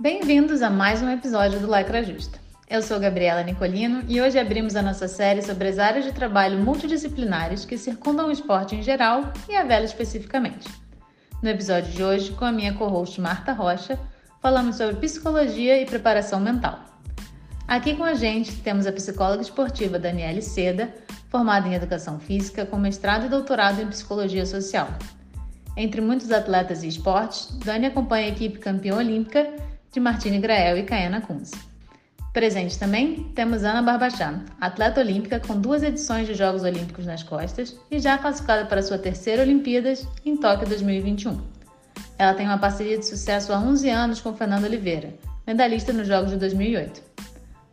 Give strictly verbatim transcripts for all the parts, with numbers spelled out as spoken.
Bem-vindos a mais um episódio do Lacra Justo. Eu sou Gabriela Nicolino e hoje abrimos a nossa série sobre as áreas de trabalho multidisciplinares que circundam o esporte em geral e a vela especificamente. No episódio de hoje, com a minha co-host Marta Rocha, falamos sobre psicologia e preparação mental. Aqui com a gente temos a psicóloga esportiva Daniele Seda, formada em Educação Física, com mestrado e doutorado em Psicologia Social. Entre muitos atletas e esportes, Dani acompanha a equipe campeã olímpica De Martine Grael e Kahena Kunze. Presente também temos Ana Barbachan, atleta olímpica com duas edições de Jogos Olímpicos nas costas e já classificada para sua terceira Olimpíadas em Tóquio dois mil e vinte e um. Ela tem uma parceria de sucesso há onze anos com Fernando Oliveira, medalhista nos Jogos de dois mil e oito.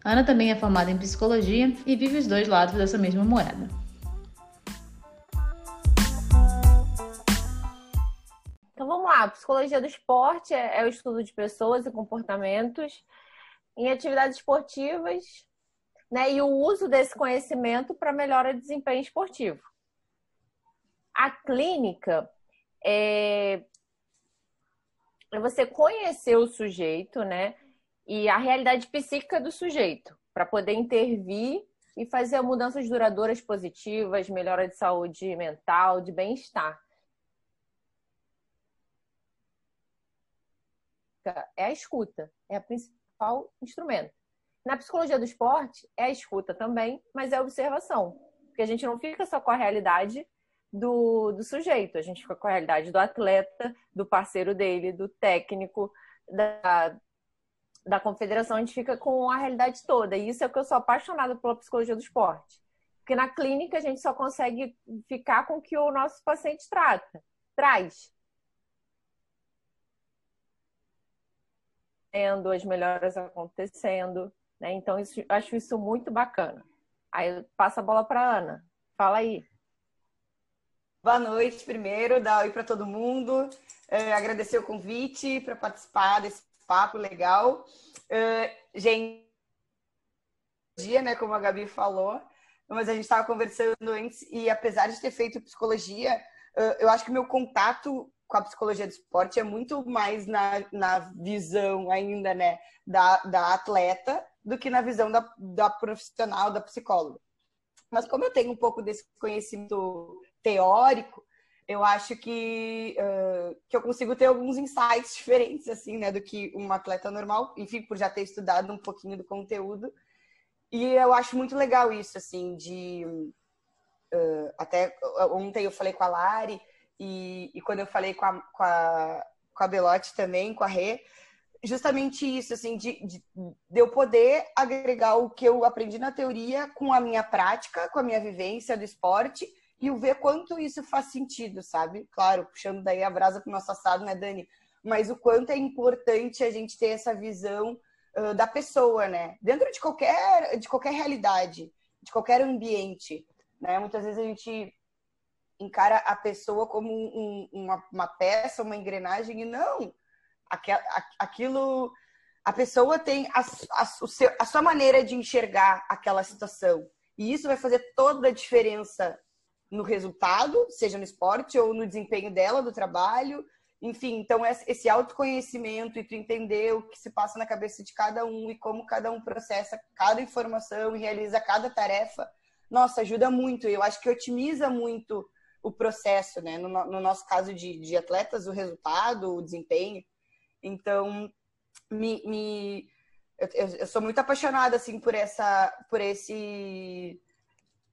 Ana também é formada em psicologia e vive os dois lados dessa mesma moeda. A psicologia do esporte é o estudo de pessoas e comportamentos em atividades esportivas, né, e o uso desse conhecimento para melhora do desempenho esportivo. A clínica é você conhecer o sujeito, né, e a realidade psíquica do sujeito para poder intervir e fazer mudanças duradouras positivas, melhora de saúde mental, de bem-estar. É a escuta, é o principal instrumento. Na psicologia do esporte, é a escuta também, mas é a observação. Porque a gente não fica só com a realidade do, do sujeito, a gente fica com a realidade do atleta, do parceiro dele, do técnico, da, da confederação, a gente fica com a realidade toda. E isso é o que eu sou apaixonada pela psicologia do esporte. Porque na clínica a gente só consegue ficar com o que o nosso paciente trata, traz. As melhoras acontecendo, né? Então, isso, acho isso muito bacana. Aí eu passo a bola para a Ana. Fala aí. Boa noite, primeiro, dá oi para todo mundo. É, agradecer o convite para participar desse papo legal. É, gente, dia, né? Como a Gabi falou, mas a gente estava conversando antes e apesar de ter feito psicologia, eu acho que meu contato com a psicologia do esporte é muito mais na, na visão ainda, né, da, da atleta do que na visão da, da profissional, da psicóloga. Mas como eu tenho um pouco desse conhecimento teórico, eu acho que, uh, que eu consigo ter alguns insights diferentes, assim, né, do que um atleta normal, enfim, por já ter estudado um pouquinho do conteúdo. E eu acho muito legal isso, assim, de... Uh, até ontem eu falei com a Lari, E, e quando eu falei com a, com a, com a Belotti também, com a Rê, justamente isso, assim, de, de, de eu poder agregar o que eu aprendi na teoria com a minha prática, com a minha vivência do esporte e eu ver quanto isso faz sentido, sabe? Claro, puxando daí a brasa pro nosso assado, né, Dani? Mas o quanto é importante a gente ter essa visão uh, da pessoa, né? Dentro de qualquer, de qualquer realidade, de qualquer ambiente, né? Muitas vezes a gente encara a pessoa como um, uma, uma peça, uma engrenagem, e não. Aquilo, a pessoa tem a, a, o seu, a sua maneira de enxergar aquela situação. E isso vai fazer toda a diferença no resultado, seja no esporte ou no desempenho dela, do trabalho. Enfim, então esse autoconhecimento e tu entender o que se passa na cabeça de cada um e como cada um processa cada informação e realiza cada tarefa, nossa, ajuda muito. Eu acho que otimiza muito o processo, né? No, no nosso caso de, de atletas, o resultado, o desempenho. Então, me, me, eu, eu sou muito apaixonada, assim, por, essa, por esse,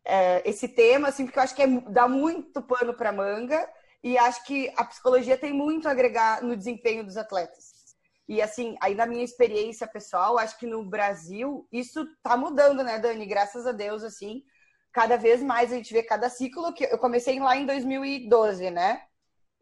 é, esse tema, assim, porque eu acho que é, dá muito pano para manga e acho que a psicologia tem muito a agregar no desempenho dos atletas. E, assim, aí na minha experiência pessoal, acho que no Brasil, isso tá mudando, né, Dani? Graças a Deus, assim, cada vez mais a gente vê cada ciclo, que eu comecei lá em dois mil e doze, né?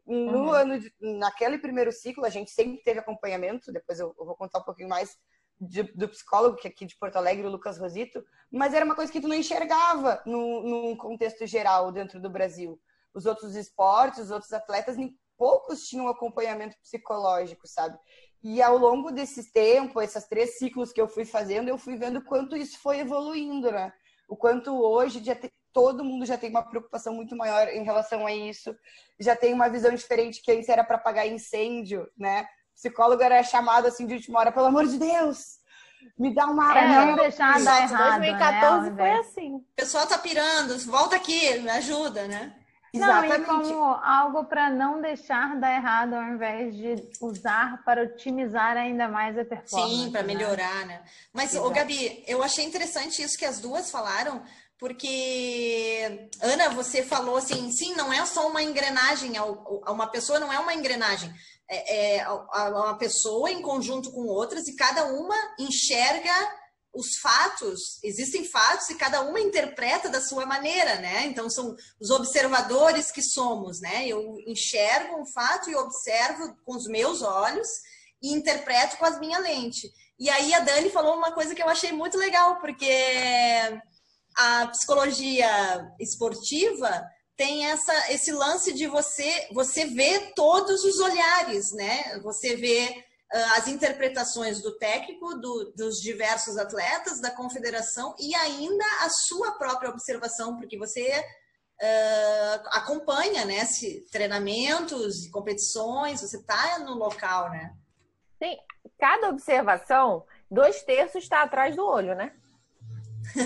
No uhum. ano, de, naquele primeiro ciclo, a gente sempre teve acompanhamento, depois eu, eu vou contar um pouquinho mais de, do psicólogo, que é aqui de Porto Alegre, o Lucas Rosito, mas era uma coisa que tu não enxergava num contexto geral dentro do Brasil. Os outros esportes, os outros atletas, nem, poucos tinham acompanhamento psicológico, sabe? E ao longo desse tempo, esses três ciclos que eu fui fazendo, eu fui vendo quanto isso foi evoluindo, né? O quanto hoje já tem, todo mundo já tem uma preocupação muito maior em relação a isso, já tem uma visão diferente que antes era para apagar incêndio, né? psicólogo era chamado assim de última hora, pelo amor de Deus, me dá uma... É, não deixar dar errado, dois mil e quatorze, né? Foi assim. O pessoal tá pirando, volta aqui, me ajuda, né? Não, exatamente. E como algo para não deixar dar errado, ao invés de usar para otimizar ainda mais a performance. Sim, para melhorar, né? né? Mas, ô, Gabi, eu achei interessante isso que as duas falaram, porque, Ana, você falou assim, sim, não é só uma engrenagem, uma pessoa não é uma engrenagem, é uma pessoa em conjunto com outras e cada uma enxerga os fatos, existem fatos e cada uma interpreta da sua maneira, né? Então, são os observadores que somos, né? Eu enxergo um fato e observo com os meus olhos e interpreto com a minha lente. E aí a Dani falou uma coisa que eu achei muito legal, porque a psicologia esportiva tem essa, esse lance de você, você vê todos os olhares, né? Você vê as interpretações do técnico, do, dos diversos atletas, da confederação e ainda a sua própria observação, porque você uh, acompanha, né, se, treinamentos, competições, você está no local, né? Sim, cada observação, dois terços está atrás do olho, né?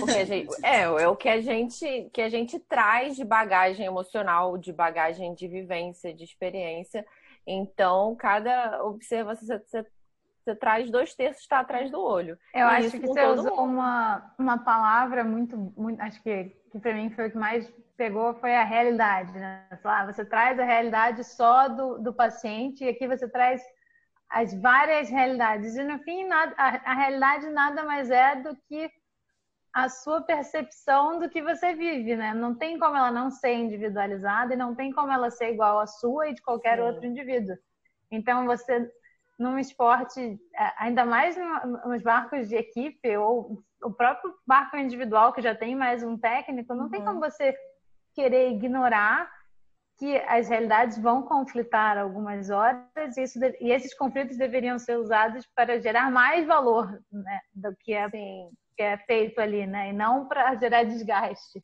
Porque a gente, é, é o que a gente, que a gente traz de bagagem emocional, de bagagem de vivência, de experiência. Então, cada observação, você, você, você traz dois terços, está atrás do olho. Eu e acho que você usou uma, uma palavra muito, muito... Acho que, que para mim foi o que mais pegou, foi a realidade, né? Você traz a realidade só do, do paciente e aqui você traz as várias realidades. E, no fim, nada, a, a realidade nada mais é do que a sua percepção do que você vive, né? Não tem como ela não ser individualizada e não tem como ela ser igual à sua e de qualquer Sim. outro indivíduo. Então, você, num esporte, ainda mais nos barcos de equipe ou o próprio barco individual, que já tem mais um técnico, não uhum. tem como você querer ignorar que as realidades vão conflitar algumas horas e, isso, e esses conflitos deveriam ser usados para gerar mais valor, né, do que é... Sim. que é feito ali, né? E não para gerar desgaste.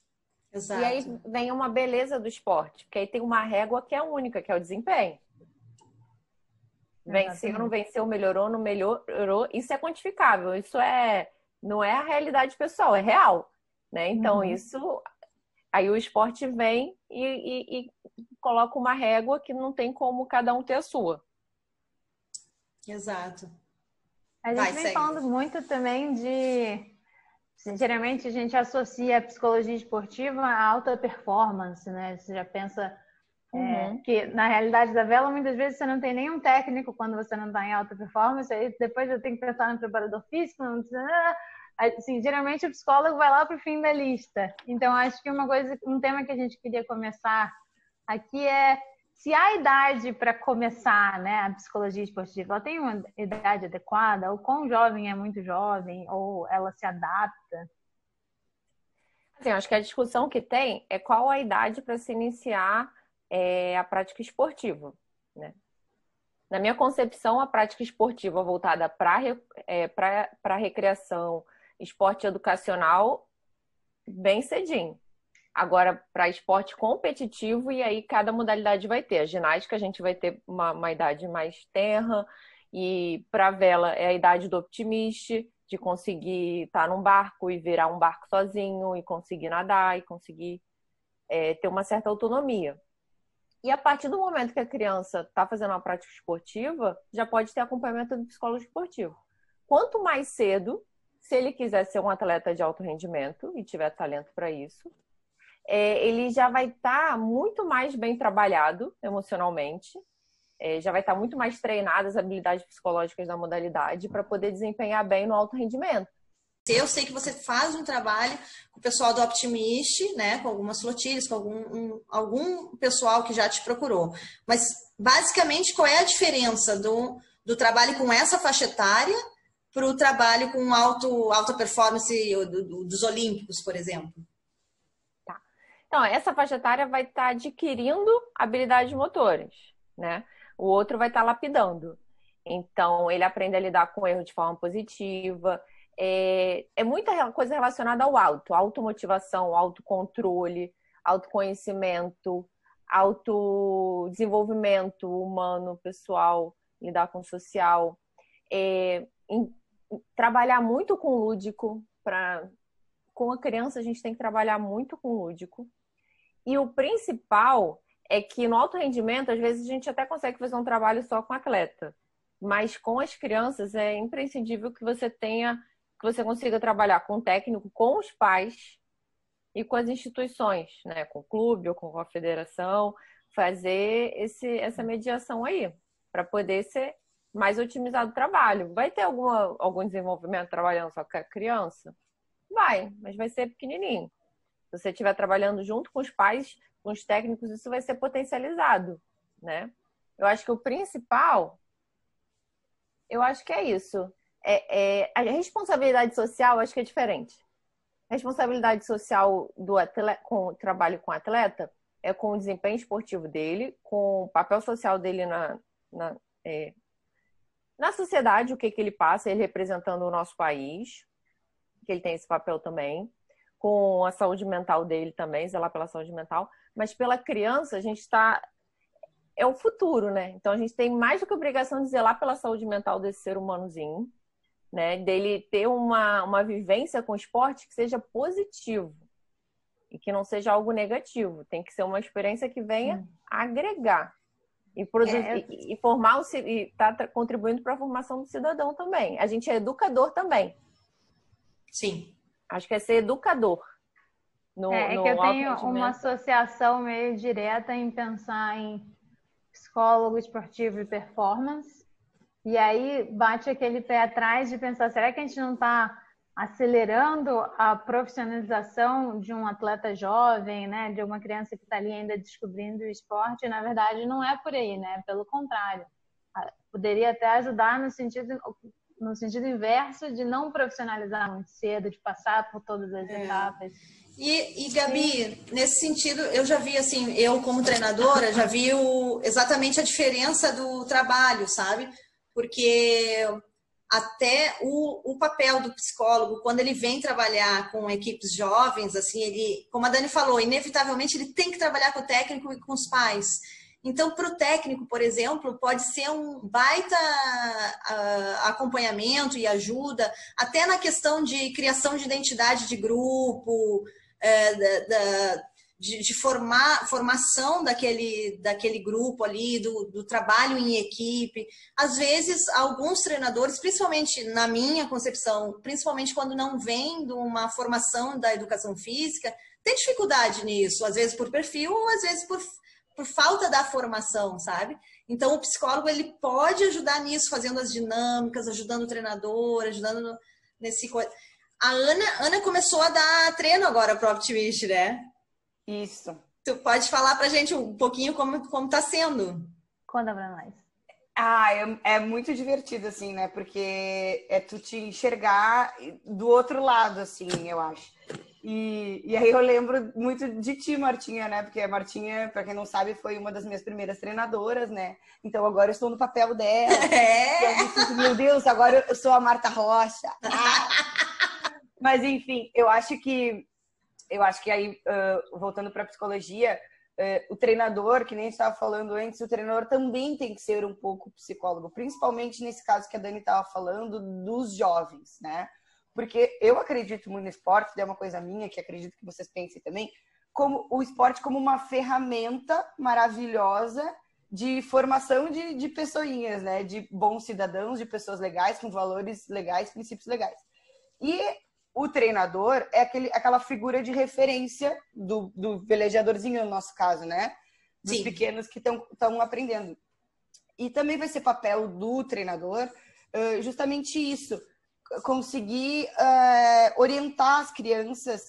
Exato. E aí vem uma beleza do esporte, porque aí tem uma régua que é única, que é o desempenho. Venceu, não venceu, melhorou, não melhorou. Isso é quantificável, isso é, não é a realidade pessoal, é real, né? Então, uhum. isso... Aí o esporte vem e, e, e coloca uma régua que não tem como cada um ter a sua. Exato. A gente Vai, vem segue. falando muito também de... Geralmente a gente associa a psicologia esportiva à alta performance, né? Você já pensa uhum. é, que na realidade da vela, muitas vezes você não tem nenhum técnico quando você não está em alta performance, aí depois eu tenho que pensar no preparador físico, não precisa... assim, geralmente o psicólogo vai lá para o fim da lista. Então acho que uma coisa, um tema que a gente queria começar aqui é se há idade para começar, né, a psicologia esportiva. Ela tem uma idade adequada? Ou quão jovem é muito jovem? Ou ela se adapta? Assim, acho que a discussão que tem é qual a idade para se iniciar é, a prática esportiva, né? Na minha concepção, a prática esportiva voltada para é, para recreação, esporte educacional, bem cedinho. Agora, para esporte competitivo, e aí cada modalidade vai ter. A ginástica, a gente vai ter uma, uma idade mais tenra, e para a vela é a idade do optimista, de conseguir estar num barco e virar um barco sozinho, e conseguir nadar, e conseguir é, ter uma certa autonomia. E a partir do momento que a criança está fazendo uma prática esportiva, já pode ter acompanhamento do psicólogo esportivo. Quanto mais cedo, se ele quiser ser um atleta de alto rendimento, e tiver talento para isso, É, ele já vai estar tá muito mais bem trabalhado emocionalmente, é, já vai estar tá muito mais treinado as habilidades psicológicas da modalidade para poder desempenhar bem no alto rendimento. Eu sei que você faz um trabalho com o pessoal do Optimist, né, com algumas flotilhas, com algum, um, algum pessoal que já te procurou. Mas, basicamente, qual é a diferença do, do trabalho com essa faixa etária para o trabalho com alto, alta performance do, do, dos Olímpicos, por exemplo? Então, essa faixa etária vai estar adquirindo habilidades motoras, né? O outro vai estar lapidando. Então, ele aprende a lidar com erro de forma positiva. É, é muita coisa relacionada ao auto. Automotivação, autocontrole, autoconhecimento, autodesenvolvimento humano, pessoal. lidar com o social, é, em, trabalhar muito com o lúdico. Pra, com a criança, a gente tem que trabalhar muito com o lúdico. E o principal é que no alto rendimento, às vezes, a gente até consegue fazer um trabalho só com atleta. Mas com as crianças é imprescindível que você tenha, que você consiga trabalhar com o técnico, com os pais e com as instituições, né? Com o clube ou com a federação, fazer esse, essa mediação aí, para poder ser mais otimizado o trabalho. Vai ter alguma, algum desenvolvimento trabalhando só com a criança? Vai, mas vai ser pequenininho. Se você estiver trabalhando junto com os pais, com os técnicos, isso vai ser potencializado, né? Eu acho que o principal, eu acho que é isso. É, é, a responsabilidade social, acho que é diferente. A responsabilidade social do atleta, com o trabalho com o atleta, é com o desempenho esportivo dele, com o papel social dele na, na, é, na sociedade, o que, que ele passa, ele representando o nosso país, que ele tem esse papel também, com a saúde mental dele também, sei lá, pela saúde mental. Mas pela criança, a gente está... é o futuro, né? Então, a gente tem mais do que obrigação de zelar pela saúde mental desse ser humanozinho, né? Dele ter uma, uma vivência com o esporte que seja positivo e que não seja algo negativo. Tem que ser uma experiência que venha hum. agregar e, produzir, é, eu... e, e formar o, e tá contribuindo para a formação do cidadão também. A gente é educador também. Sim. Acho que é ser educador. No, é, é no que eu tenho uma associação meio direta em pensar em psicólogo esportivo e performance, e aí bate aquele pé atrás de pensar, será que a gente não está acelerando a profissionalização de um atleta jovem, né, de uma criança que está ali ainda descobrindo o esporte? Na verdade, não é por aí, né? Pelo contrário, poderia até ajudar no sentido, no sentido inverso de não profissionalizar muito cedo, de passar por todas as é. etapas. E, e, Gabi, nesse sentido, eu já vi, assim, eu como treinadora, já vi o, exatamente a diferença do trabalho, sabe? Porque até o, o papel do psicólogo, quando ele vem trabalhar com equipes jovens, assim, ele, como a Dani falou, inevitavelmente ele tem que trabalhar com o técnico e com os pais. Então, para o técnico, por exemplo, pode ser um baita uh, acompanhamento e ajuda, até na questão de criação de identidade de grupo, uh, da, da, de, de formar, formação daquele, daquele grupo ali, do, do trabalho em equipe. Às vezes, alguns treinadores, principalmente na minha concepção, principalmente quando não vem de uma formação da educação física, tem dificuldade nisso, às vezes por perfil ou às vezes por... por falta da formação, sabe? Então, o psicólogo, ele pode ajudar nisso, fazendo as dinâmicas, ajudando o treinador, ajudando no, nesse... Co... A Ana, Ana começou a dar treino agora para o Optimist, né? Isso. Tu pode falar pra gente um pouquinho como, como tá sendo? Conta pra nós. Ah, é, é muito divertido, assim, né? Porque é tu te enxergar do outro lado, assim, eu acho. E, e aí eu lembro muito de ti, Martinha, né? Porque a Martinha, pra quem não sabe, foi uma das minhas primeiras treinadoras, né? Então agora eu estou no papel dela. É. Eu sinto, meu Deus, agora eu sou a Marta Rocha. Ah. Mas enfim, eu acho que eu acho que aí, uh, voltando pra psicologia, uh, o treinador, que nem a gente estava falando antes, o treinador também tem que ser um pouco psicólogo, principalmente nesse caso que a Dani estava falando, dos jovens, né? Porque eu acredito muito no esporte, é uma coisa minha que acredito que vocês pensem também, como o esporte como uma ferramenta maravilhosa de formação de, de pessoinhas, né? De bons cidadãos, de pessoas legais, com valores legais, princípios legais. E o treinador é aquele, aquela figura de referência do, do velejadorzinho, no nosso caso, né? Dos Sim. pequenos que estão aprendendo. E também vai ser papel do treinador uh, justamente isso, conseguir uh, orientar as crianças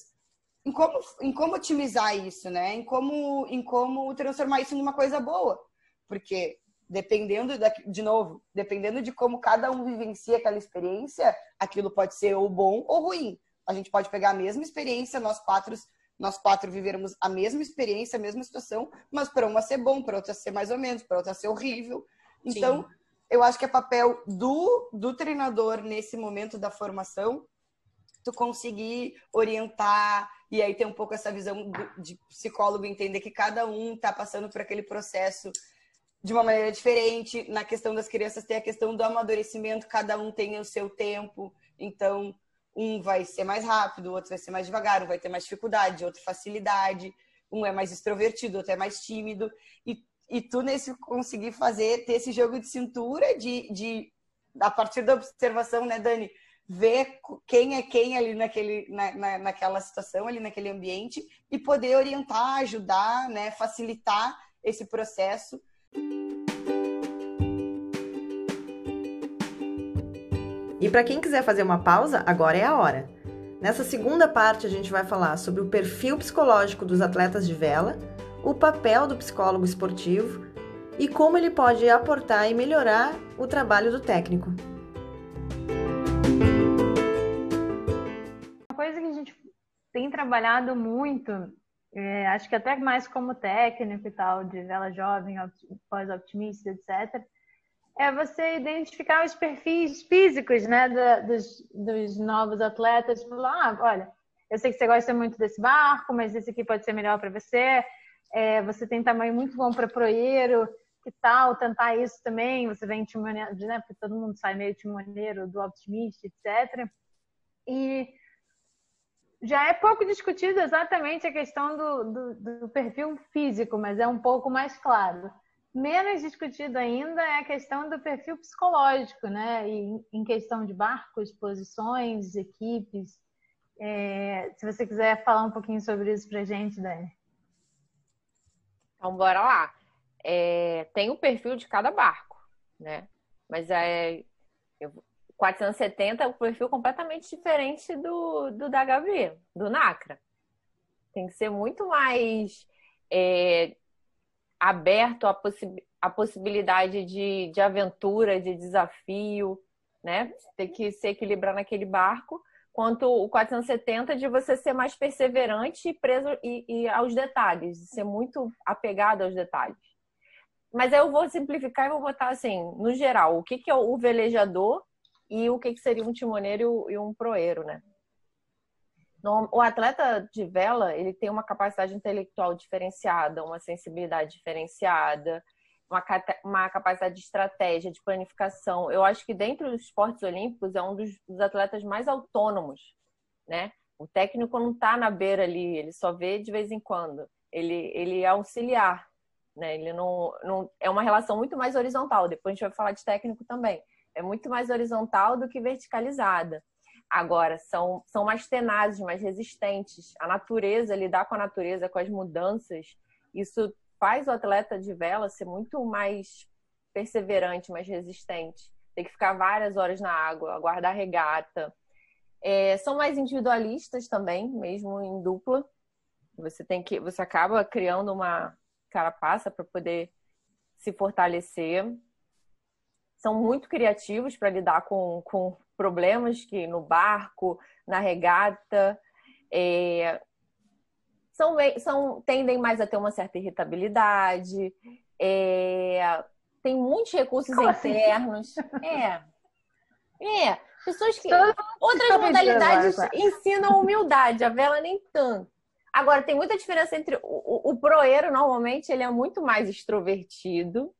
em como, em como otimizar isso, né? Em como, em como transformar isso numa coisa boa. Porque, dependendo, da, de novo, dependendo de como cada um vivencia aquela experiência, aquilo pode ser ou bom ou ruim. A gente pode pegar a mesma experiência, nós quatro, nós quatro vivermos a mesma experiência, a mesma situação, mas para uma ser bom, para outra ser mais ou menos, para outra ser horrível. Então... Sim. Eu acho que é papel do, do treinador nesse momento da formação, tu conseguir orientar e aí ter um pouco essa visão do, de psicólogo, entender que cada um tá passando por aquele processo de uma maneira diferente. Na questão das crianças tem a questão do amadurecimento, cada um tem o seu tempo, então um vai ser mais rápido, o outro vai ser mais devagar, um vai ter mais dificuldade, outro facilidade, um é mais extrovertido, outro é mais tímido, e, e tu nesse conseguir fazer, ter esse jogo de cintura, de, de a partir da observação, né, Dani, ver quem é quem ali naquele, na, na, naquela situação, ali naquele ambiente, e poder orientar, ajudar, né, facilitar esse processo. E para quem quiser fazer uma pausa, agora é a hora. Nessa segunda parte a gente vai falar sobre o perfil psicológico dos atletas de vela, o papel do psicólogo esportivo e como ele pode aportar e melhorar o trabalho do técnico. Uma coisa que a gente tem trabalhado muito, é, acho que até mais como técnico e tal, de vela jovem, pós-optimista, etcétera, é você identificar os perfis físicos, né, dos, dos novos atletas. Ah, olha, eu sei que você gosta muito desse barco, mas esse aqui pode ser melhor para você. É, você tem tamanho muito bom para proeiro, que tal? Tentar isso também. Você vem timoneiro, né, porque todo mundo sai meio timoneiro do Optimist, etcétera. E já é pouco discutido exatamente a questão do, do, do perfil físico, mas é um pouco mais claro. Menos discutido ainda é a questão do perfil psicológico, né? E em questão de barcos, posições, equipes. É, se você quiser falar um pouquinho sobre isso pra gente, Dani. Então, bora lá. É, tem o perfil de cada barco, né? Mas é, eu, quatrocentos e setenta é um perfil completamente diferente do, do da Gabi, do NACRA. Tem que ser muito mais... É, aberto a, possi a possibilidade de, de aventura, de desafio, né? Tem que se equilibrar naquele barco, quanto o quatrocentos e setenta de você ser mais perseverante e preso e, e aos detalhes, de ser muito apegado aos detalhes. Mas aí eu vou simplificar e vou botar assim, no geral, o que, que é o velejador e o que, que seria um timoneiro e um proeiro, né? O atleta de vela, ele tem uma capacidade intelectual diferenciada, uma sensibilidade diferenciada, uma, uma capacidade de estratégia, de planificação. Eu acho que dentro dos esportes olímpicos é um dos, dos atletas mais autônomos, né? O técnico não está na beira ali, ele só vê de vez em quando. Ele, ele é auxiliar, né? Ele não, não, é uma relação muito mais horizontal. Depois a gente vai falar de técnico também. É muito mais horizontal do que verticalizada. Agora, são, são mais tenazes, mais resistentes. A natureza, lidar com a natureza, com as mudanças, isso faz o atleta de vela ser muito mais perseverante, mais resistente. Tem que ficar várias horas na água, aguardar regata. É, são mais individualistas também, mesmo em dupla. Você tem que, você acaba criando uma carapaça para poder se fortalecer. São muito criativos para lidar com... com problemas que no barco, na regata, é, são, são, tendem mais a ter uma certa irritabilidade, é, tem muitos recursos Como internos. Assim? É. É. Pessoas que. Estou, outras estou modalidades agora, ensinam humildade, a vela nem tanto. Agora, tem muita diferença entre. O, o proeiro, normalmente, ele é muito mais extrovertido,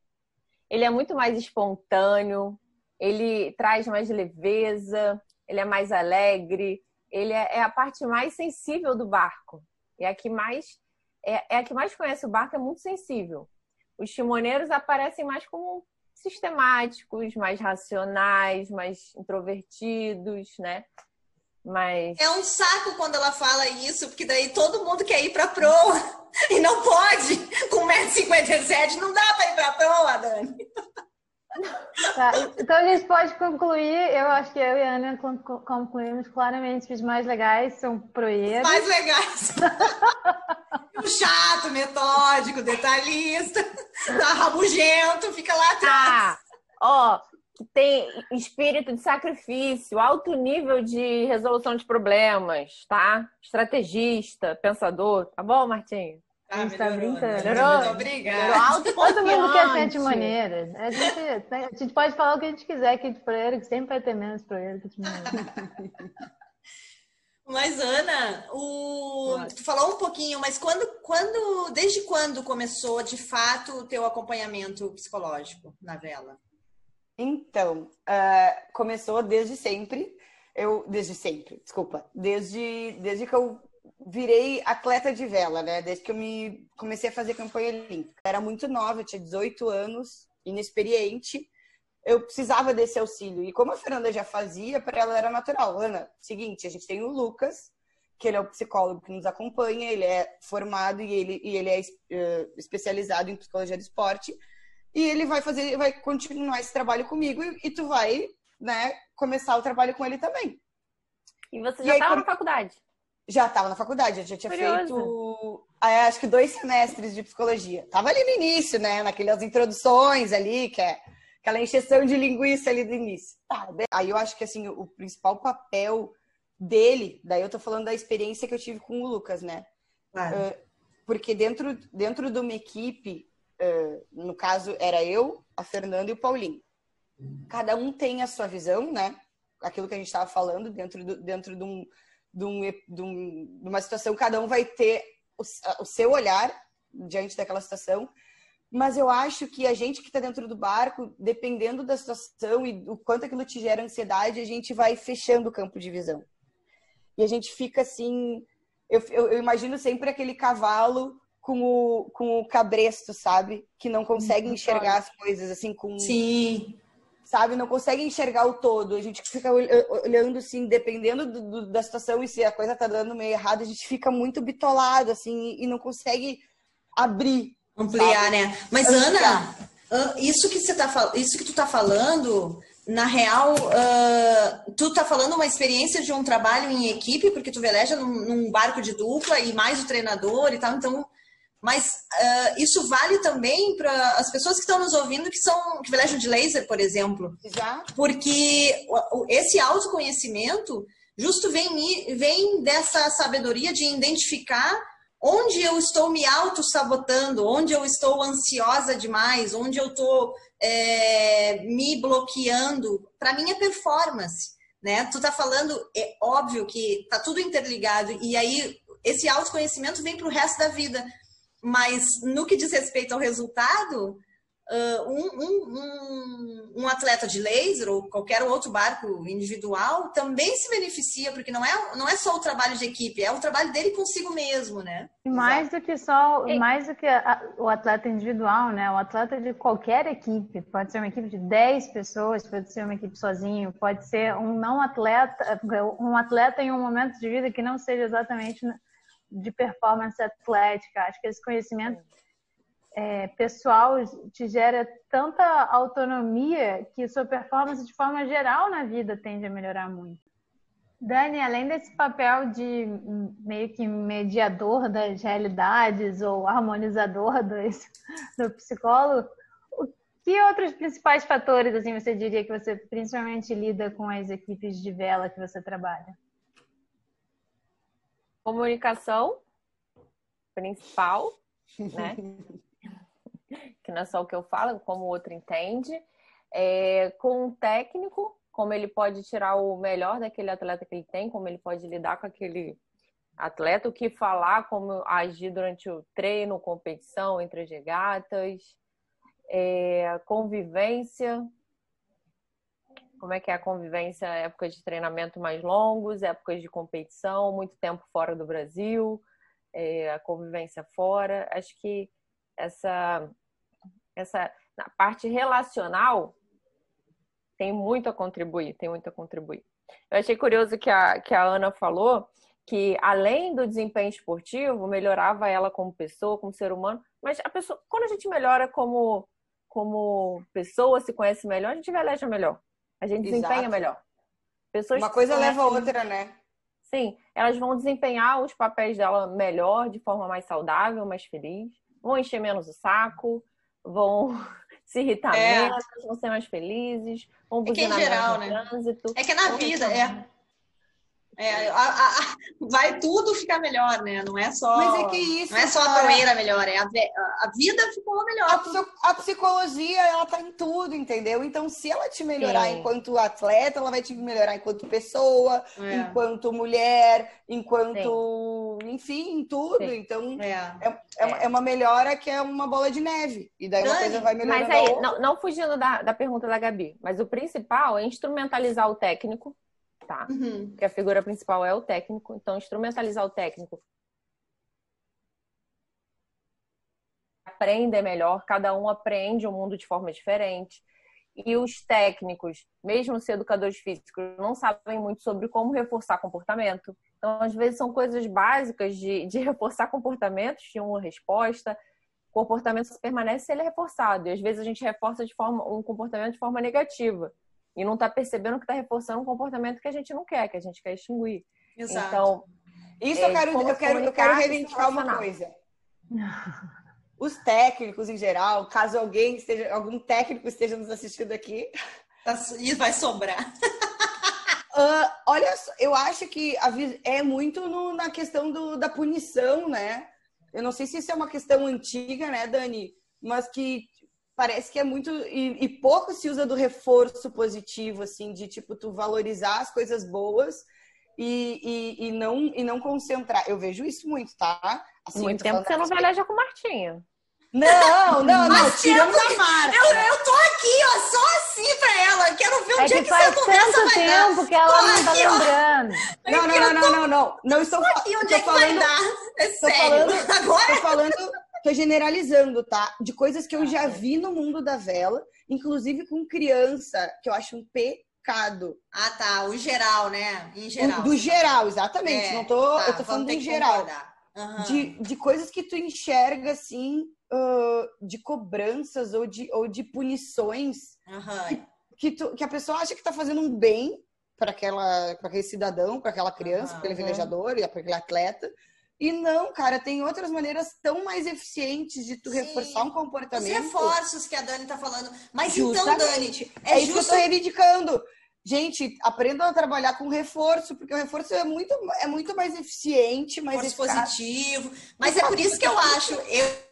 ele é muito mais espontâneo. Ele traz mais leveza, ele é mais alegre, ele é a parte mais sensível do barco. É a que mais, é, é a que mais conhece o barco, é muito sensível. Os timoneiros aparecem mais como sistemáticos, mais racionais, mais introvertidos, né? Mas... É um saco quando ela fala isso, porque daí todo mundo quer ir pra proa e não pode. Com um metro e cinquenta e sete não dá pra ir pra proa, Dani. Tá, então a gente pode concluir. Eu acho que eu e a Ana concluímos claramente que os mais legais são proeiros. Os mais legais. Chato, metódico, detalhista, tá rabugento, fica lá atrás. Ah, ó, tem espírito de sacrifício, alto nível de resolução de problemas, tá? Estrategista, pensador, tá bom, Martinho? Ah, a gente melhorou, tá brincando. Melhorou, melhorou, obrigada. Todo mundo quer ser timoneiro. A gente, a gente pode falar o que a gente quiser aqui de proeiro, que sempre vai ter menos proeiro que timoneiro. Mas, Ana, o... tu falou um pouquinho, mas quando, quando, desde quando começou, de fato, o teu acompanhamento psicológico na vela? Então, uh, começou desde sempre. Eu, desde sempre, desculpa. Desde, desde que eu virei atleta de vela, né? Desde que eu me comecei a fazer campanha olímpica. Era muito nova, eu tinha dezoito anos, inexperiente. Eu precisava desse auxílio. E como a Fernanda já fazia, para ela era natural. Ana, seguinte, a gente tem o Lucas, que ele é o psicólogo que nos acompanha, ele é formado e ele, e ele é uh, especializado em psicologia do esporte. E ele vai fazer, vai continuar esse trabalho comigo e, e tu vai, né, começar o trabalho com ele também. E você já estava na faculdade? Já estava na faculdade, eu já tinha feito, acho que dois semestres de psicologia. Tava ali no início, né, naquelas introduções ali, que é aquela encheção de linguiça ali do início. Tá, aí eu acho que, assim, o principal papel dele, daí eu tô falando da experiência que eu tive com o Lucas, né? Claro. Uh, porque dentro, dentro de uma equipe, uh, no caso era eu, a Fernanda e o Paulinho. Cada um tem a sua visão, né? Aquilo que a gente estava falando, dentro, do, dentro de, um, de, um, de, um, de uma situação, cada um vai ter o, o seu olhar diante daquela situação. Mas eu acho que a gente que está dentro do barco, dependendo da situação e do quanto aquilo te gera ansiedade, a gente vai fechando o campo de visão. E a gente fica assim... Eu, eu, eu imagino sempre aquele cavalo com o, com o cabresto, sabe? Que não consegue enxergar as coisas, assim, com... Sim... Sabe, não consegue enxergar o todo. A gente fica olhando, assim, dependendo do, do, da situação e se a coisa tá dando meio errado, a gente fica muito bitolado, assim, e não consegue abrir. Ampliar, sabe? Né? Mas, Ampliar. Ana, isso que, você tá, isso que tu tá falando, na real, uh, tu tá falando uma experiência de um trabalho em equipe, porque tu veleja num, num barco de dupla e mais o treinador e tal, então... Mas uh, isso vale também para as pessoas que estão nos ouvindo que são que velejam de laser, por exemplo. Exato. Porque esse autoconhecimento justo vem, vem dessa sabedoria de identificar onde eu estou me auto-sabotando, onde eu estou ansiosa demais, onde eu estou é, me bloqueando para minha performance. Né? Tu tá falando, é óbvio que tá tudo interligado e aí esse autoconhecimento vem para o resto da vida. Mas no que diz respeito ao resultado, um, um, um, um atleta de laser ou qualquer outro barco individual também se beneficia, porque não é, não é só o trabalho de equipe, é o trabalho dele consigo mesmo, né? Mais do que só mais do que a, o atleta individual, né? O atleta de qualquer equipe, pode ser uma equipe de dez pessoas, pode ser uma equipe sozinho, pode ser um não atleta, um atleta em um momento de vida que não seja exatamente... de performance atlética. Acho que esse conhecimento é, pessoal te gera tanta autonomia que sua performance de forma geral na vida tende a melhorar muito. Dani, além desse papel de meio que mediador das realidades ou harmonizador dos, do psicólogo, que outros principais fatores assim, você diria que você principalmente lida com as equipes de vela que você trabalha? Comunicação, principal, né? Que não é só o que eu falo, como o outro entende. É, com um técnico, como ele pode tirar o melhor daquele atleta que ele tem, como ele pode lidar com aquele atleta, o que falar, como agir durante o treino, competição, entre as regatas. É, convivência. Como é que é a convivência, épocas de treinamento mais longos, épocas de competição, muito tempo fora do Brasil, é, a convivência fora. Acho que essa, essa na parte relacional tem muito a contribuir, tem muito a contribuir. Eu achei curioso que a, que a Ana falou que, além do desempenho esportivo, melhorava ela como pessoa, como ser humano, mas a pessoa, quando a gente melhora como, como pessoa, se conhece melhor, a gente veleja melhor. A gente desempenha Exato. Melhor. Pessoas Uma coisa leva a outra, né? Sim. Elas vão desempenhar os papéis dela melhor, de forma mais saudável, mais feliz. Vão encher menos o saco, vão se irritar é. menos, vão ser mais felizes, vão buzinar é que em geral, mais no né? trânsito. É que é na vida, é. É, a, a, vai tudo ficar melhor, né? Não é só, mas é que isso, não é só a carreira melhor, é a, a vida ficou melhor. A, psico, a psicologia, ela tá em tudo, entendeu? Então, se ela te melhorar Sim. enquanto atleta, ela vai te melhorar enquanto pessoa, é. enquanto mulher, enquanto... Sim. Enfim, em tudo. Sim. Então, é. É, é, é. é uma melhora que é uma bola de neve. E daí uma coisa vai melhorando. Mas aí, não, não fugindo da, da pergunta da Gabi, mas o principal é instrumentalizar o técnico. Tá. Uhum. Porque a figura principal é o técnico, então instrumentalizar o técnico, aprender melhor, cada um aprende o mundo de forma diferente, e os técnicos, mesmo se educadores físicos, não sabem muito sobre como reforçar comportamento, então às vezes são coisas básicas de, de reforçar comportamento, estímulo, resposta. O comportamento permanece se ele é reforçado, e às vezes a gente reforça de forma, um comportamento de forma negativa e não está percebendo que está reforçando um comportamento que a gente não quer, que a gente quer extinguir. Exato. Então, isso é, eu quero, eu quero, eu quero reivindicar uma coisa. Os técnicos, em geral, caso alguém esteja, algum técnico esteja nos assistindo aqui, isso vai sobrar. Uh, olha, eu acho que a, é muito no, na questão do, da punição, né? Eu não sei se isso é uma questão antiga, né, Dani? Mas que parece que é muito... E, e pouco se usa do reforço positivo, assim, de, tipo, tu valorizar as coisas boas e, e, e, não, e não concentrar. Eu vejo isso muito, tá? Assim, muito tempo que você não veleja com o Martinho. Não, não, não. Tiramos a Marta. Eu, eu tô aqui, ó, só assim pra ela. Quero ver o é dia que, que você começa a vai dar. tempo que ela tô não tá aqui, lembrando. Não, não, não, tô... não, não, não. Não estou só aqui, onde é que falando... vai dar? É sério. Tô falando... Agora? Tô falando... Tô generalizando, tá? De coisas que eu já vi no mundo da vela, inclusive com criança, que eu acho um pecado. Ah, tá. O geral, né? Em geral. O, do geral, exatamente. É, não tô, tá, eu tô falando em geral. Uhum. De, de coisas que tu enxerga, assim, uh, de cobranças ou de, ou de punições, uhum. que, que, tu, que a pessoa acha que tá fazendo um bem para aquele cidadão, para aquela criança, uhum. para aquele velejador, para aquele atleta. E não, cara, tem outras maneiras tão mais eficientes de tu Sim. reforçar um comportamento. Os reforços que a Dani tá falando. Mas Justamente. então, Dani... É, é isso justo... que eu tô reivindicando. Gente, aprendam a trabalhar com reforço, porque o reforço é muito, é muito mais eficiente, mais reforço eficaz. positivo. Mas é por isso que eu acho... Eu...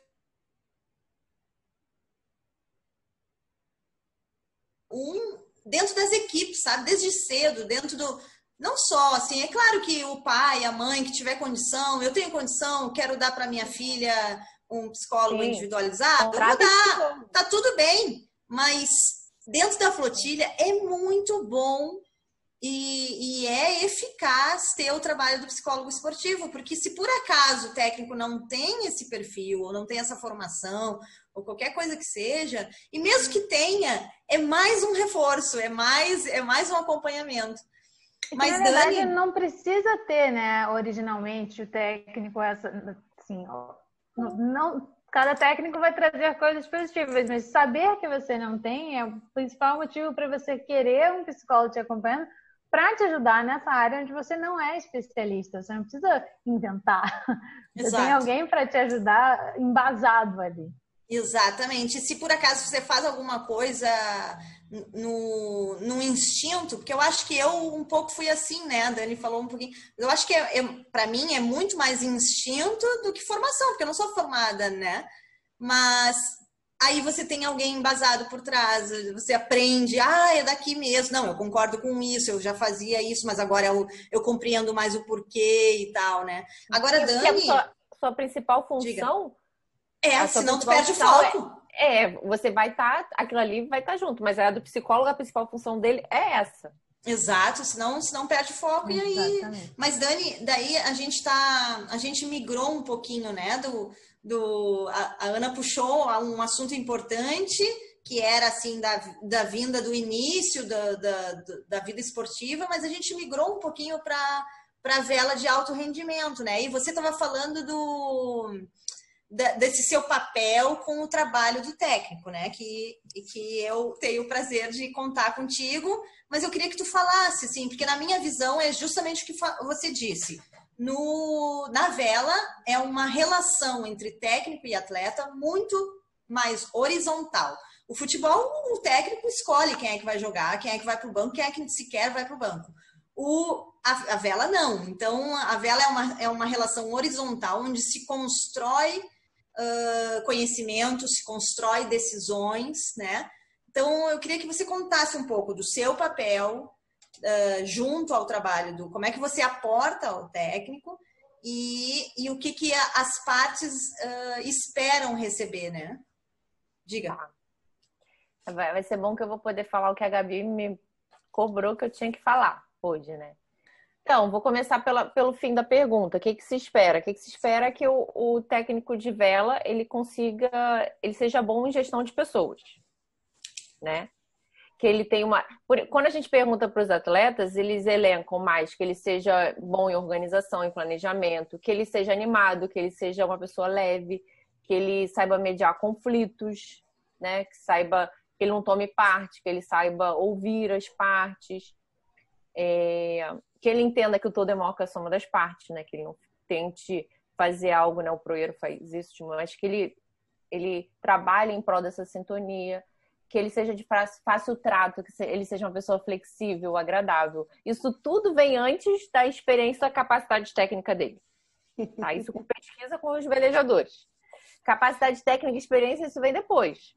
Um, dentro das equipes, sabe? Desde cedo, dentro do... Não só, assim, é claro que o pai, a mãe que tiver condição, eu tenho condição, quero dar para minha filha um psicólogo Sim. individualizado, eu vou dar, tá tudo bem, mas dentro da flotilha é muito bom e, e é eficaz ter o trabalho do psicólogo esportivo, porque se por acaso o técnico não tem esse perfil, ou não tem essa formação, ou qualquer coisa que seja, e mesmo que tenha, é mais um reforço, é mais, é mais um acompanhamento. É que, mas, na verdade, Dani... não precisa ter, né, originalmente, o técnico, essa, assim, não, não, cada técnico vai trazer coisas positivas, mas saber que você não tem é o principal motivo para você querer um psicólogo te acompanhando para te ajudar nessa área onde você não é especialista, você não precisa inventar. Exato. Você tem alguém para te ajudar embasado ali. Exatamente. E se por acaso você faz alguma coisa... No, no instinto, porque eu acho que eu um pouco fui assim, né? A Dani falou um pouquinho. Eu acho que é, é, para mim é muito mais instinto do que formação, porque eu não sou formada, né? Mas aí você tem alguém embasado por trás, você aprende, ah, é daqui mesmo. Não, eu concordo com isso, eu já fazia isso, mas agora eu, eu compreendo mais o porquê e tal, né? Agora, e Dani... A sua, sua principal função... Diga. É, a senão tu perde o foco. É... É, você vai estar, tá, aquilo ali vai estar tá junto, mas a do psicólogo, a principal função dele é essa. Exato, senão, senão perde foco. Exatamente. E aí... Mas, Dani, daí a gente tá, a gente migrou um pouquinho, né, do... do a, a Ana puxou um assunto importante, que era, assim, da, da vinda do início da, da, da vida esportiva, mas a gente migrou um pouquinho para para vela de alto rendimento, né? E você estava falando do... desse seu papel com o trabalho do técnico, né? Que, que eu tenho o prazer de contar contigo, mas eu queria que tu falasse, assim, porque na minha visão é justamente o que você disse. No, na vela é uma relação entre técnico e atleta muito mais horizontal. O futebol, o técnico escolhe quem é que vai jogar, quem é que vai para o banco, quem é que sequer vai para o banco. O, a, a vela não. Então, a vela é uma, é uma relação horizontal, onde se constrói uh, conhecimento, se constrói decisões, né? Então, eu queria que você contasse um pouco do seu papel uh, junto ao trabalho, do como é que você aporta ao técnico e, e o que, que a, as partes uh, esperam receber, né? Diga. Vai, vai ser bom que eu vou poder falar o que a Gabi me cobrou que eu tinha que falar hoje, né? Então, vou começar pela, pelo fim da pergunta. O que, que se espera? O que, que se espera é que o, o técnico de vela, ele consiga, ele seja bom em gestão de pessoas, né? Que ele tem uma... Quando a gente pergunta para os atletas, eles elencam mais que ele seja bom em organização, em planejamento, que ele seja animado, que ele seja uma pessoa leve, que ele saiba mediar conflitos, né? Que saiba... que ele não tome parte, que ele saiba ouvir as partes, é... que ele entenda que o todo é maior que a soma das partes, né? Que ele não tente fazer algo, né? O proeiro faz isso, mas que ele, ele trabalhe em prol dessa sintonia, que ele seja de fácil trato, que ele seja uma pessoa flexível, agradável. Isso tudo vem antes da experiência e da capacidade técnica dele. Tá? Isso com pesquisa com os velejadores. Capacidade técnica e experiência, isso vem depois.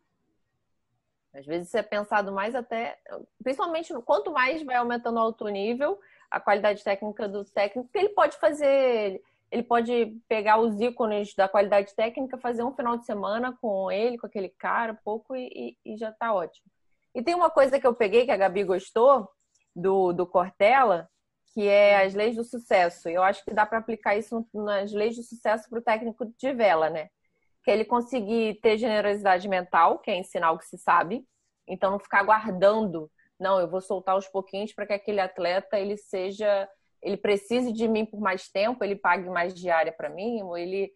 Às vezes isso é pensado mais até... Principalmente, quanto mais vai aumentando o alto nível, a qualidade técnica do técnico, porque ele pode fazer... Ele pode pegar os ícones da qualidade técnica, fazer um final de semana com ele, com aquele cara, pouco, e, e já tá ótimo. E tem uma coisa que eu peguei, que a Gabi gostou, do, do Cortella, que é as leis do sucesso. Eu acho que dá para aplicar isso nas leis do sucesso para o técnico de vela, né? Que ele conseguir ter generosidade mental, que é ensinar o que se sabe. Então, não ficar guardando. Não, eu vou soltar aos pouquinhos para que aquele atleta, ele seja... ele precise de mim por mais tempo, ele pague mais diária para mim, ou ele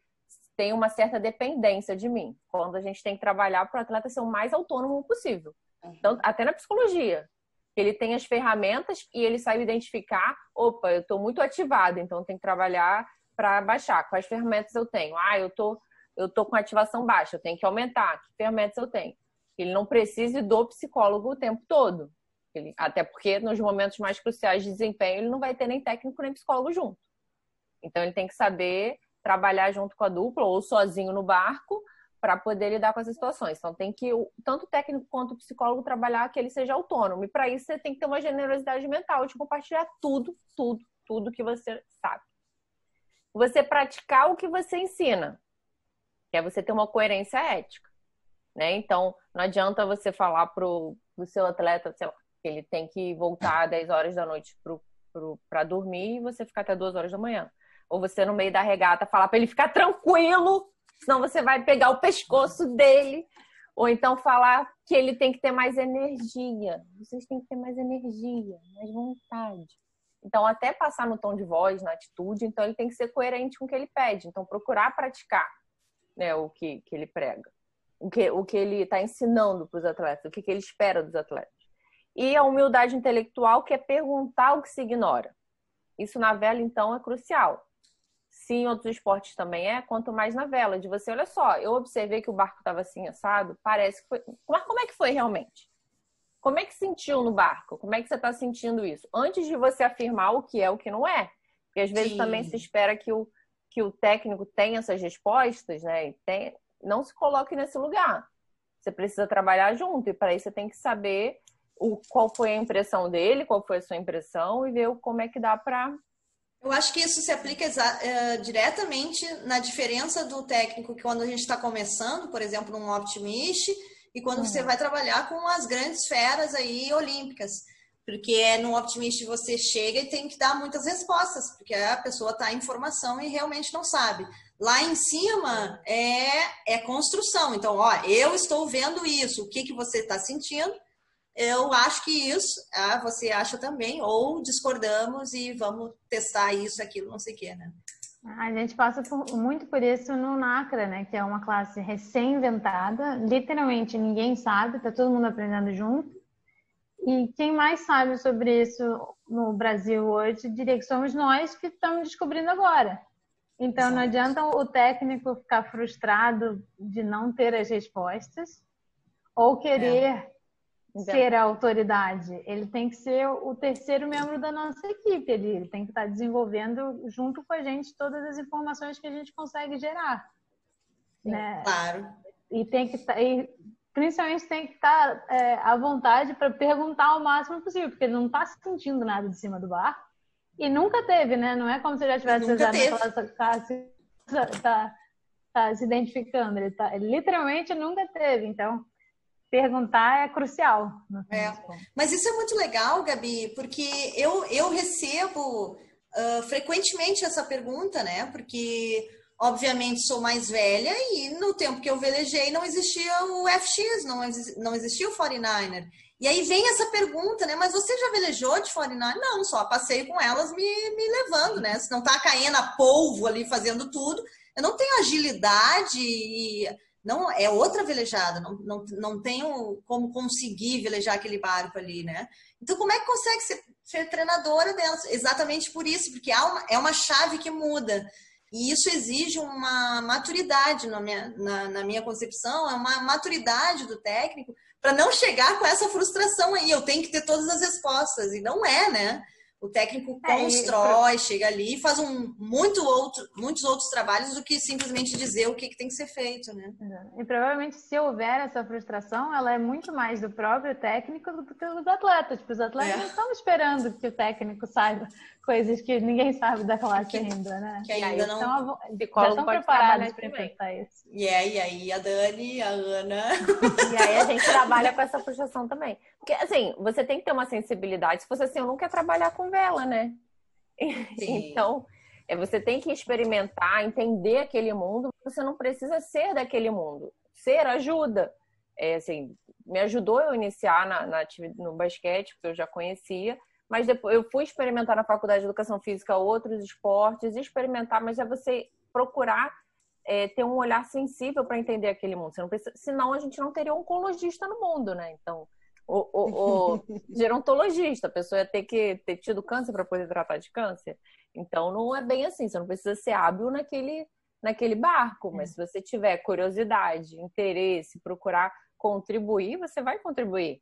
tem uma certa dependência de mim. Quando a gente tem que trabalhar para o atleta ser o mais autônomo possível. Então, até na psicologia. Ele tem as ferramentas e ele sabe identificar, opa, eu estou muito ativado, então eu tenho que trabalhar para baixar. Quais ferramentas eu tenho? Ah, eu tô, eu tô com ativação baixa, eu tenho que aumentar. Que ferramentas eu tenho? Ele não precise do psicólogo o tempo todo. Ele, até porque nos momentos mais cruciais de desempenho ele não vai ter nem técnico nem psicólogo junto. Então ele tem que saber trabalhar junto com a dupla ou sozinho no barco para poder lidar com essas situações. Então tem que, tanto o técnico quanto o psicólogo, trabalhar que ele seja autônomo. E para isso você tem que ter uma generosidade mental de compartilhar tudo, tudo, tudo que você sabe. Você praticar o que você ensina, que é você ter uma coerência ética, né? Então não adianta você falar pro, pro seu atleta, sei lá, que ele tem que voltar às dez horas da noite para dormir e você ficar até duas horas da manhã. Ou você, no meio da regata, falar para ele ficar tranquilo, senão você vai pegar o pescoço dele. Ou então falar que ele tem que ter mais energia. Vocês têm que ter mais energia, mais vontade. Então, até passar no tom de voz, na atitude, então ele tem que ser coerente com o que ele pede. Então, procurar praticar, né, o que, que ele prega. O que, o que ele está ensinando para os atletas, o que, que ele espera dos atletas. E a humildade intelectual, que é perguntar o que se ignora. Isso na vela, então, é crucial. Sim, em outros esportes também é, quanto mais na vela. De você, olha só, eu observei que o barco estava assim, assado, parece que foi... Mas como é que foi realmente? Como é que sentiu no barco? Como é que você está sentindo isso? Antes de você afirmar o que é, o que não é. Porque às vezes Sim. também se espera que o, que o técnico tenha essas respostas, né? E tem... não se coloque nesse lugar. Você precisa trabalhar junto e para isso você tem que saber... O, qual foi a impressão dele, qual foi a sua impressão e ver o, como é que dá para... Eu acho que isso se aplica uh, diretamente na diferença do técnico que quando a gente está começando, por exemplo, num Optimist, e quando uhum. você vai trabalhar com as grandes feras aí olímpicas. Porque no Optimist você chega e tem que dar muitas respostas, porque a pessoa está em formação e realmente não sabe. Lá em cima é, é construção. Então, ó, eu estou vendo isso, o que, que você está sentindo? Eu acho que isso, ah, você acha também, ou discordamos e vamos testar isso, aquilo, não sei o que, né? A gente passa por, muito por isso no NACRA, né? Que é uma classe recém-inventada, literalmente ninguém sabe, tá todo mundo aprendendo junto. E quem mais sabe sobre isso no Brasil hoje, diria que somos nós que estamos descobrindo agora. Então Exato. Não adianta o técnico ficar frustrado de não ter as respostas, ou querer... É. ser a autoridade, ele tem que ser o terceiro membro da nossa equipe, ele tem que estar desenvolvendo junto com a gente todas as informações que a gente consegue gerar, né? Claro. E tem que estar, e principalmente tem que estar é, à vontade para perguntar o máximo possível, porque ele não está sentindo nada de cima do barco e nunca teve, né? Não é como se ele já tivesse usado aquela tá, tá, tá se identificando, ele, tá, ele literalmente nunca teve, então perguntar é crucial. É. Mas isso é muito legal, Gabi, porque eu, eu recebo uh, frequentemente essa pergunta, né? Porque, obviamente, sou mais velha e no tempo que eu velejei não existia o F X, não, não existia o quarenta e niner. E aí vem essa pergunta, né? Mas você já velejou de quarenta e niner? Não, só passei com elas me, me levando, né? Se não tá a Kahena polvo ali fazendo tudo, eu não tenho agilidade e... Não, é outra velejada, não, não, não tenho como conseguir velejar aquele barco ali, né? Então, como é que consegue ser, ser treinadora delas? Exatamente por isso, porque há uma, é uma chave que muda. E isso exige uma maturidade, na minha, na, na minha concepção, é uma maturidade do técnico para não chegar com essa frustração aí. Eu tenho que ter todas as respostas, e não é, né? O técnico é, constrói, isso. Chega ali e faz um, muito outro, muitos outros trabalhos do que simplesmente dizer o que, que tem que ser feito, né? E provavelmente se houver essa frustração, ela é muito mais do próprio técnico do que dos atletas. Tipo, os atletas é. não estão esperando que o técnico saiba coisas que ninguém sabe da classe que, ainda, né? Que ainda aí, não... Estão, já estão preparados para enfrentar isso. Yeah, e aí a Dani, a Ana... E aí a gente trabalha com essa frustração também. Porque, assim, você tem que ter uma sensibilidade. Se fosse assim, eu não quero trabalhar com vela, né? Sim. Então, você tem que experimentar, entender aquele mundo. Você não precisa ser daquele mundo. Ser ajuda. É, assim, me ajudou eu iniciar na, na, no basquete, porque eu já conhecia. Mas depois eu fui experimentar na faculdade de educação física outros esportes, experimentar, mas é você procurar é, ter um olhar sensível para entender aquele mundo. Você não precisa, senão a gente não teria um oncologista no mundo, né? Então, o, o, o gerontologista, a pessoa ia ter que ter tido câncer para poder tratar de câncer. Então, não é bem assim, você não precisa ser hábil naquele, naquele barco, mas se você tiver curiosidade, interesse, procurar contribuir, você vai contribuir.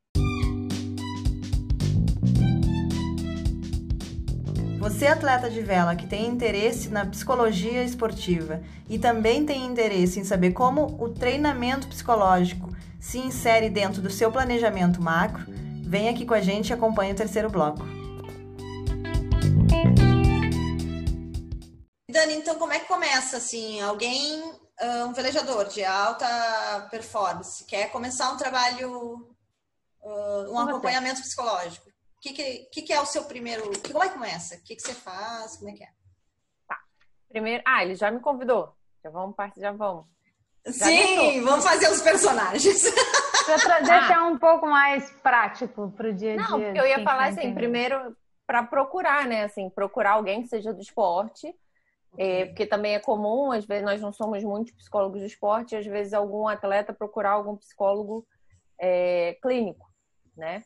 Você, atleta de vela, que tem interesse na psicologia esportiva e também tem interesse em saber como o treinamento psicológico se insere dentro do seu planejamento macro, vem aqui com a gente e acompanhe o terceiro bloco. Dani, então como é que começa, assim, alguém, um velejador de alta performance, quer começar um trabalho, um acompanhamento psicológico? O que, que, que é o seu primeiro... Como é que começa? O que, que você faz? Como é que é? Tá. Primeiro... Ah, ele já me convidou. Já vamos... Já vamos. Já Sim, vamos fazer os personagens. Para deixar ah. um pouco mais prático para o dia a dia. Não, porque eu ia falar assim, entender. Primeiro para procurar, né? Assim, procurar alguém que seja do esporte. Okay. É, porque também é comum, às vezes nós não somos muitos psicólogos do esporte, às vezes algum atleta procurar algum psicólogo é, clínico, né?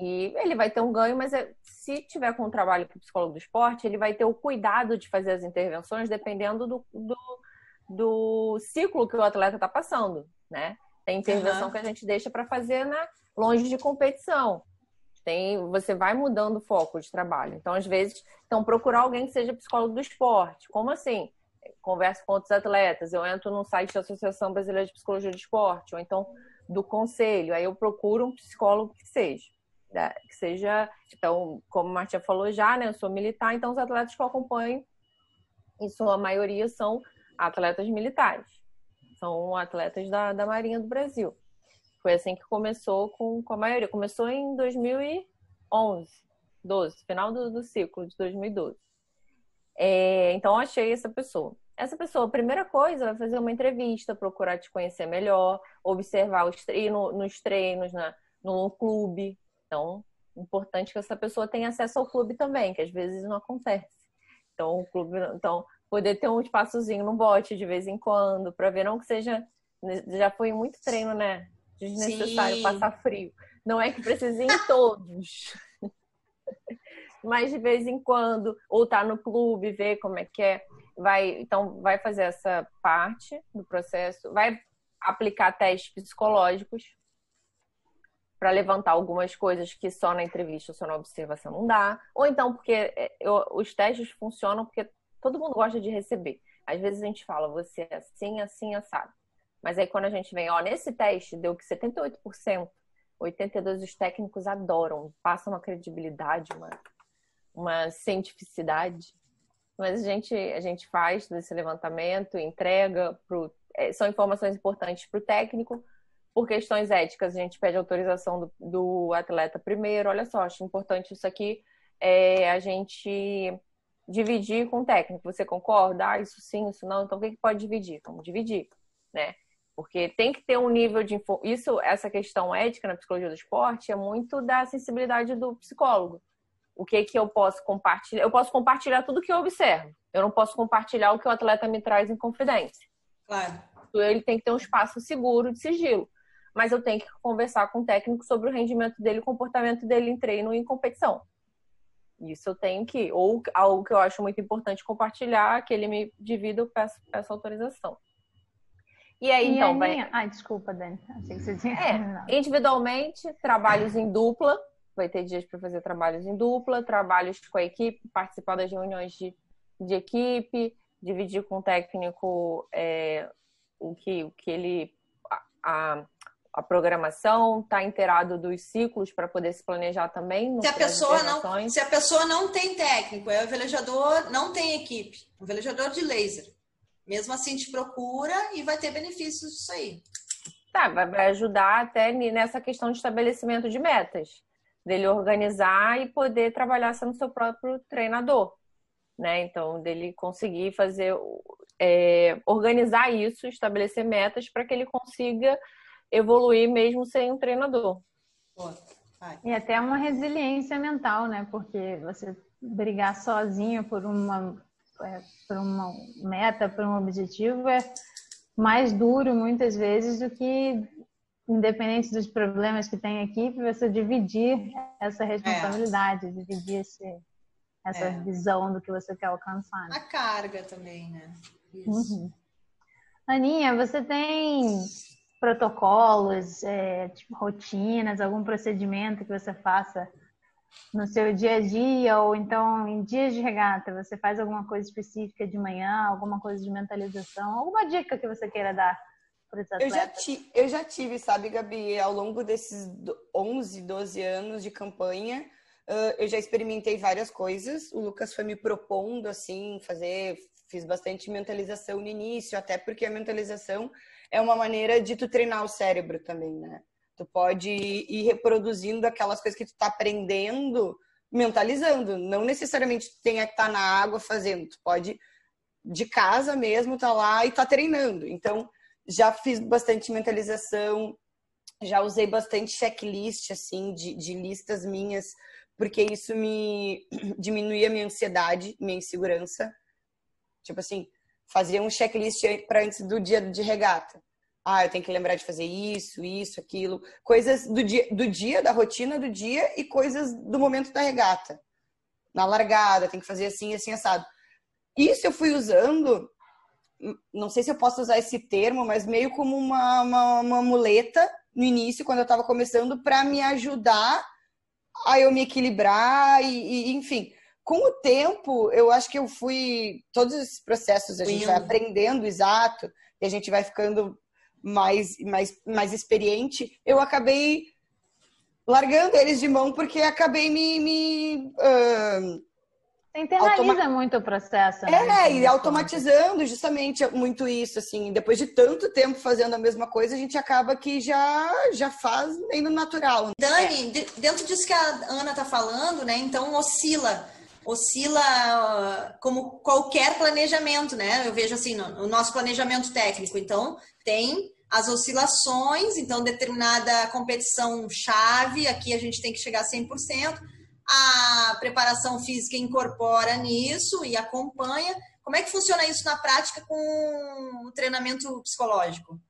E ele vai ter um ganho, mas se tiver com um trabalho com o psicólogo do esporte, ele vai ter o cuidado de fazer as intervenções dependendo do, do, do ciclo que o atleta está passando, né? Tem intervenção uhum. que a gente deixa para fazer na, longe de competição. Tem, você vai mudando o foco de trabalho. Então, às vezes, então procurar alguém que seja psicólogo do esporte. Como assim? Converso com outros atletas, eu entro num site da Associação Brasileira de Psicologia do Esporte, ou então do Conselho, aí eu procuro um psicólogo que seja. Que seja, então, como a Marta falou já, né? Eu sou militar, então os atletas que eu acompanho, em sua maioria, são atletas militares. São atletas da, da Marinha do Brasil. Foi assim que começou com, com a maioria. Começou em dois mil e onze, doze, final do, do ciclo de dois mil e doze. É, então, eu achei essa pessoa. Essa pessoa, a primeira coisa, vai fazer uma entrevista, procurar te conhecer melhor, observar os treinos, nos treinos, na, no clube. Então, importante que essa pessoa tenha acesso ao clube também, que às vezes não acontece. Então, o clube, então poder ter um espaçozinho no bote de vez em quando, para ver, não que seja... Já foi muito treino, né? Desnecessário Sim. passar frio. Não é que precise ir em todos. Mas de vez em quando, ou tá no clube, ver como é que é. Vai, então, vai fazer essa parte do processo, vai aplicar testes psicológicos. para levantar algumas coisas que só na entrevista, só na observação não dá. Ou então porque eu, os testes funcionam porque todo mundo gosta de receber. Às vezes a gente fala, você é assim, assim, assado. Mas aí quando a gente vem, ó, nesse teste deu que setenta e oito por cento, oitenta e dois por cento dos técnicos adoram, passam uma credibilidade, uma, uma cientificidade. Mas a gente, a gente faz todo esse levantamento, entrega, pro, são informações importantes para o técnico. Por questões éticas, a gente pede autorização do, do atleta primeiro. Olha só, acho importante isso aqui, é a gente dividir com o técnico. Você concorda? Ah, isso sim, isso não. Então, o que, que pode dividir? Vamos dividir, né? Porque tem que ter um nível de... Info... Isso, essa questão ética na psicologia do esporte é muito da sensibilidade do psicólogo. O que que eu posso compartilhar? Eu posso compartilhar tudo que eu observo. Eu não posso compartilhar o que o atleta me traz em confidência. Claro. Ele tem que ter um espaço seguro de sigilo. Mas eu tenho que conversar com o técnico sobre o rendimento dele, o comportamento dele em treino e em competição. Isso eu tenho que... Ou algo que eu acho muito importante compartilhar, que ele me divida, eu peço, peço autorização. E aí, e então, aí... vai... Ai, desculpa, Dani. Achei que você tinha... É, individualmente, trabalhos em dupla. Vai ter dias para fazer trabalhos em dupla, trabalhos com a equipe, participar das reuniões de, de equipe, dividir com o técnico é, o, que, o que ele... A, a programação, tá inteirado dos ciclos para poder se planejar também. Se a, pessoa não, se a pessoa não tem técnico, é o velejador, não tem equipe, o velejador de laser. Mesmo assim, te procura e vai ter benefícios disso aí. Tá, vai ajudar até nessa questão de estabelecimento de metas, dele organizar e poder trabalhar sendo seu próprio treinador, né? Então, dele conseguir fazer, é, organizar isso, estabelecer metas para que ele consiga evoluir mesmo sem um treinador. E até uma resiliência mental, né? Porque você brigar sozinho por uma, é, por uma meta, por um objetivo é mais duro muitas vezes do que, independente dos problemas que tem a equipe, você dividir essa responsabilidade, é. dividir esse, essa é. visão do que você quer alcançar. Né? A carga também, né? Isso. Uhum. Aninha, você tem... protocolos, é, tipo, rotinas, algum procedimento que você faça no seu dia a dia, ou então em dias de regata, você faz alguma coisa específica de manhã, alguma coisa de mentalização, alguma dica que você queira dar para os atletas? Eu já, ti, eu já tive, sabe, Gabi, ao longo desses onze, doze anos de campanha, uh, eu já experimentei várias coisas. O Lucas foi me propondo, assim, fazer... Fiz bastante mentalização no início, até porque a mentalização é uma maneira de tu treinar o cérebro também, né? Tu pode ir reproduzindo aquelas coisas que tu tá aprendendo, mentalizando. Não necessariamente tu tenha que estar na água fazendo. Tu pode, de casa mesmo, tá lá e tá treinando. Então, já fiz bastante mentalização, já usei bastante checklist, assim, de, de listas minhas, porque isso me diminuía a minha ansiedade, minha insegurança. Tipo assim, fazia um checklist para antes do dia de regata. Ah, eu tenho que lembrar de fazer isso, isso, aquilo. Coisas do dia, do dia, da rotina do dia e coisas do momento da regata. Na largada, tem que fazer assim, assim, assado. Isso eu fui usando, não sei se eu posso usar esse termo, mas meio como uma, uma, uma muleta no início, quando eu estava começando, para me ajudar a eu me equilibrar e, e enfim... Com o tempo, eu acho que eu fui... Todos esses processos a gente vai aprendendo, exato, e a gente vai ficando mais, mais, mais experiente. Eu acabei largando eles de mão porque acabei me... me uh, internaliza automa... muito o processo. Né? É, e automatizando justamente muito isso, assim. Depois de tanto tempo fazendo a mesma coisa, a gente acaba que já, já faz meio no natural. Dani, é. dentro disso que a Ana tá falando, né? Então, oscila... oscila como qualquer planejamento, né? Eu vejo assim, o nosso planejamento técnico. Então, tem as oscilações, então determinada competição chave, aqui a gente tem que chegar a cem por cento. A preparação física incorpora nisso e acompanha. Como é que funciona isso na prática com o treinamento psicológico?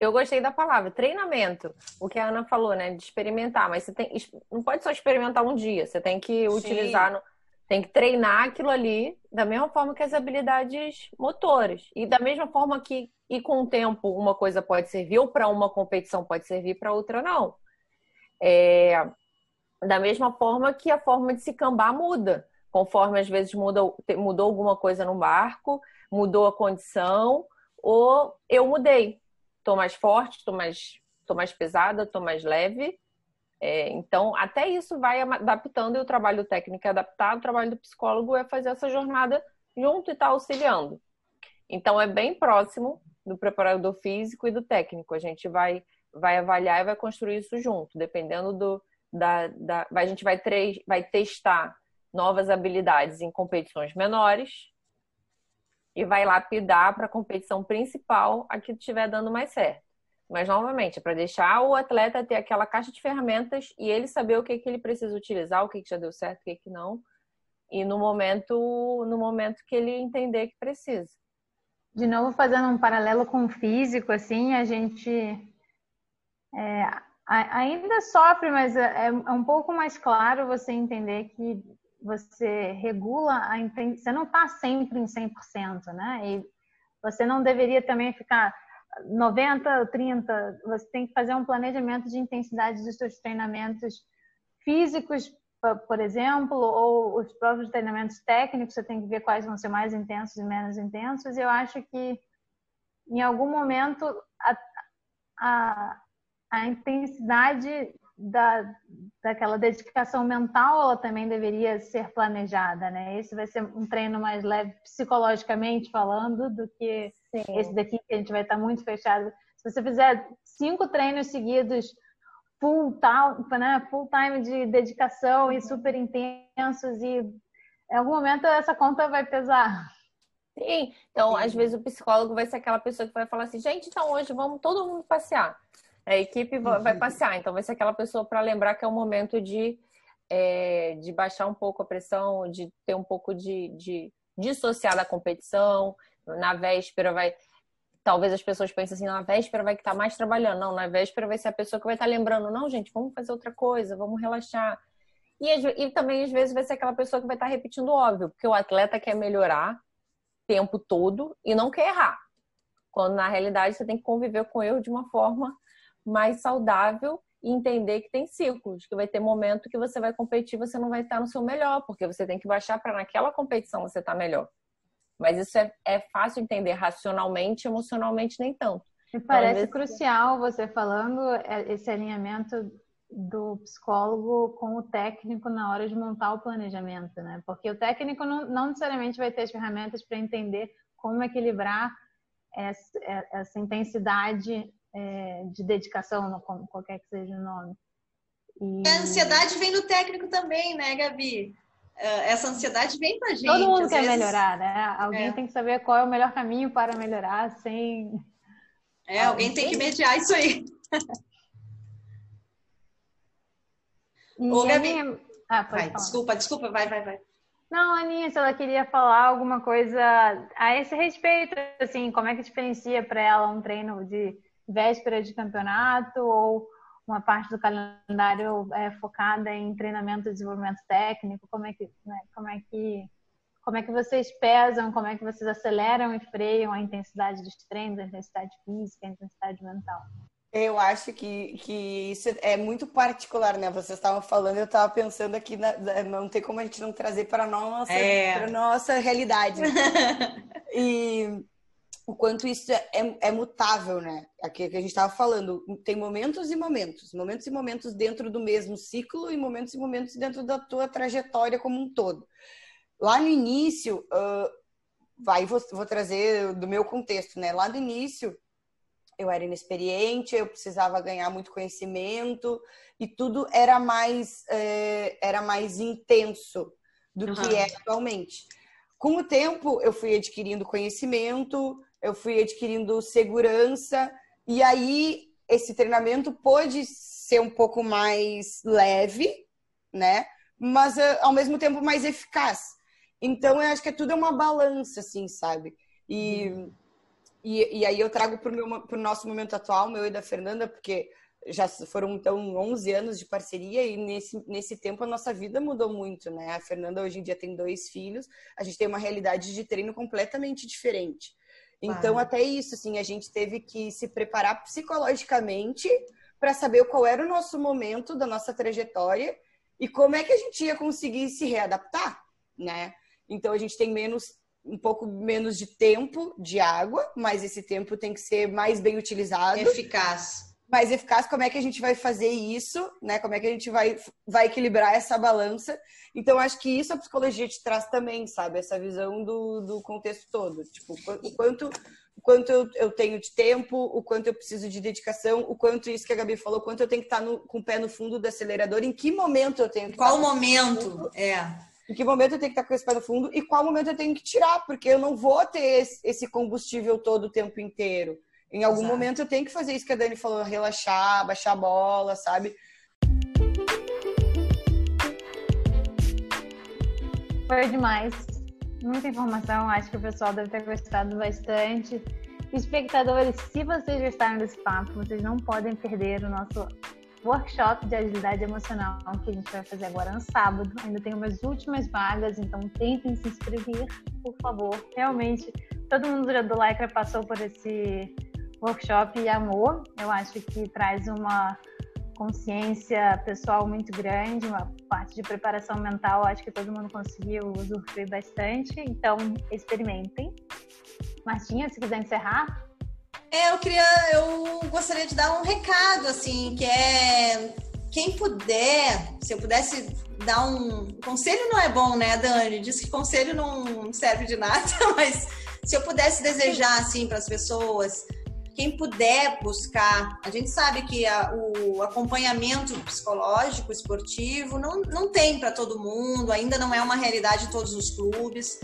Eu gostei da palavra, treinamento. O que a Ana falou, né? De experimentar. Mas você tem, não pode só experimentar um dia. Você tem que utilizar no, Tem que treinar aquilo ali da mesma forma que as habilidades motoras. E da mesma forma que, e com o tempo, uma coisa pode servir ou para uma competição pode servir, para outra não. É, da mesma forma que a forma de se cambar muda. Conforme, às vezes, muda, mudou alguma coisa no barco, mudou a condição, ou eu mudei. Estou mais forte, estou mais, tô mais pesada, estou mais leve. É, então, até isso vai adaptando, e o trabalho técnico é adaptado, o trabalho do psicólogo é fazer essa jornada junto e estar tá auxiliando. Então, é bem próximo do preparador físico e do técnico. A gente vai, vai avaliar e vai construir isso junto, dependendo do... Da, da, a gente vai, tre- vai testar novas habilidades em competições menores e vai lapidar para a competição principal a que estiver dando mais certo. Mas, novamente, é para deixar o atleta ter aquela caixa de ferramentas e ele saber o que, que ele precisa utilizar, o que, que já deu certo, o que, que não. E no momento, no momento que ele entender que precisa. De novo, fazendo um paralelo com o físico, assim, a gente é, ainda sofre, mas é um pouco mais claro você entender que você regula a intensidade. Você não está sempre em cem por cento, né? E você não deveria também ficar... noventa, trinta, você tem que fazer um planejamento de intensidade dos seus treinamentos físicos, por exemplo, ou os próprios treinamentos técnicos, você tem que ver quais vão ser mais intensos e menos intensos. Eu acho que em algum momento a, a, a intensidade da, daquela dedicação mental, ela também deveria ser planejada, né? Esse vai ser um treino mais leve psicologicamente falando do que... Sim. Esse daqui que a gente vai estar muito fechado. Se você fizer cinco treinos seguidos full time, né? Full time de dedicação e super intensos, e em algum momento essa conta vai pesar. Sim. Então, Sim. às vezes o psicólogo vai ser aquela pessoa que vai falar assim, gente, então hoje vamos todo mundo passear. A equipe vai passear. Então, vai ser aquela pessoa para lembrar que é o momento de, é, de baixar um pouco a pressão, de ter um pouco de, de dissociar da competição. Na véspera vai... Talvez as pessoas pensem assim, na véspera vai que tá mais trabalhando. Não, na véspera vai ser a pessoa que vai estar tá lembrando. Não, gente, vamos fazer outra coisa, vamos relaxar. E, e também, às vezes, vai ser aquela pessoa que vai estar tá repetindo o óbvio. Porque o atleta quer melhorar o tempo todo e não quer errar. Quando, na realidade, você tem que conviver com o erro de uma forma mais saudável e entender que tem ciclos. Que vai ter momento que você vai competir, você não vai estar tá no seu melhor. Porque você tem que baixar para naquela competição você estar tá melhor. Mas isso é, é fácil entender racionalmente, emocionalmente nem tanto. Me parece crucial você falando esse alinhamento do psicólogo com o técnico na hora de montar o planejamento, né? Porque o técnico não, não necessariamente vai ter as ferramentas para entender como equilibrar essa, essa intensidade é, de dedicação, como qualquer que seja o nome. E... A ansiedade vem do técnico também, né, Gabi? Essa ansiedade vem pra gente. Todo mundo quer vezes... melhorar, né? Alguém é. tem que saber qual é o melhor caminho para melhorar sem... É, alguém, alguém tem que mediar isso aí. Ô, Gabi... Aninha... Ah, vai, desculpa, desculpa, vai, vai, vai. Não, Aninha, se ela queria falar alguma coisa a esse respeito, assim, como é que diferencia para ela um treino de véspera de campeonato ou... uma parte do calendário é focada em treinamento e desenvolvimento técnico, como é que, né, como é que, como é que vocês pesam, como é que vocês aceleram e freiam a intensidade dos treinos, a intensidade física, a intensidade mental? Eu acho que, que isso é muito particular, né? Vocês estavam falando, eu estava pensando aqui, na, não tem como a gente não trazer para a nossa, é. para a nossa realidade. E... o quanto isso é, é, é mutável, né? Aqui que a gente estava falando, tem momentos e momentos, momentos e momentos dentro do mesmo ciclo e momentos e momentos dentro da tua trajetória como um todo. Lá no início, uh, vai, vou, vou trazer do meu contexto, né? Lá no início, eu era inexperiente, eu precisava ganhar muito conhecimento e tudo era mais, uh, era mais intenso do uhum. que é atualmente. Com o tempo, eu fui adquirindo conhecimento, eu fui adquirindo segurança, e aí esse treinamento pôde ser um pouco mais leve, né? Mas ao mesmo tempo mais eficaz. Então eu acho que tudo é uma balança, assim, sabe? E, hum. e, e aí eu trago pro meu, pro nosso momento atual, meu e da Fernanda, porque já foram, então, onze anos de parceria, e nesse, nesse tempo a nossa vida mudou muito, né? A Fernanda hoje em dia tem dois filhos, a gente tem uma realidade de treino completamente diferente. Então, ah. até isso, assim, a gente teve que se preparar psicologicamente para saber qual era o nosso momento, da nossa trajetória, e como é que a gente ia conseguir se readaptar, né? Então, a gente tem menos... um pouco menos de tempo de água, mas esse tempo tem que ser mais bem utilizado. Eficaz. Mais eficaz, como é que a gente vai fazer isso, né? Como é que a gente vai, vai equilibrar essa balança? Então, acho que isso a psicologia te traz também, sabe? Essa visão do, do contexto todo. Tipo, o quanto, o quanto eu, eu tenho de tempo, o quanto eu preciso de dedicação, o quanto isso que a Gabi falou, o quanto eu tenho que estar no, com o pé no fundo do acelerador, em que momento eu tenho que Qual estar momento? É... Em que momento eu tenho que estar com esse pé no fundo e qual momento eu tenho que tirar, porque eu não vou ter esse combustível todo o tempo inteiro. Em algum Exato. Momento eu tenho que fazer isso que a Dani falou, relaxar, baixar a bola, sabe? Foi demais. Muita informação, acho que o pessoal deve ter gostado bastante. Espectadores, se vocês gostaram desse papo, vocês não podem perder o nosso... workshop de agilidade emocional que a gente vai fazer agora no sábado. Ainda tem umas últimas vagas, então tentem se inscrever, por favor. Realmente, todo mundo do Lacra passou por esse workshop e amou. Eu acho que traz uma consciência pessoal muito grande, uma parte de preparação mental, acho que todo mundo conseguiu usufruir bastante. Então, experimentem. Martinha, se quiser encerrar. É, eu queria, eu gostaria de dar um recado, assim, que é quem puder, se eu pudesse dar um... Conselho não é bom, né, Dani? Diz que conselho não serve de nada, mas se eu pudesse desejar, assim, para as pessoas, quem puder buscar, a gente sabe que a, o acompanhamento psicológico, esportivo, não, não tem para todo mundo, ainda não é uma realidade em todos os clubes,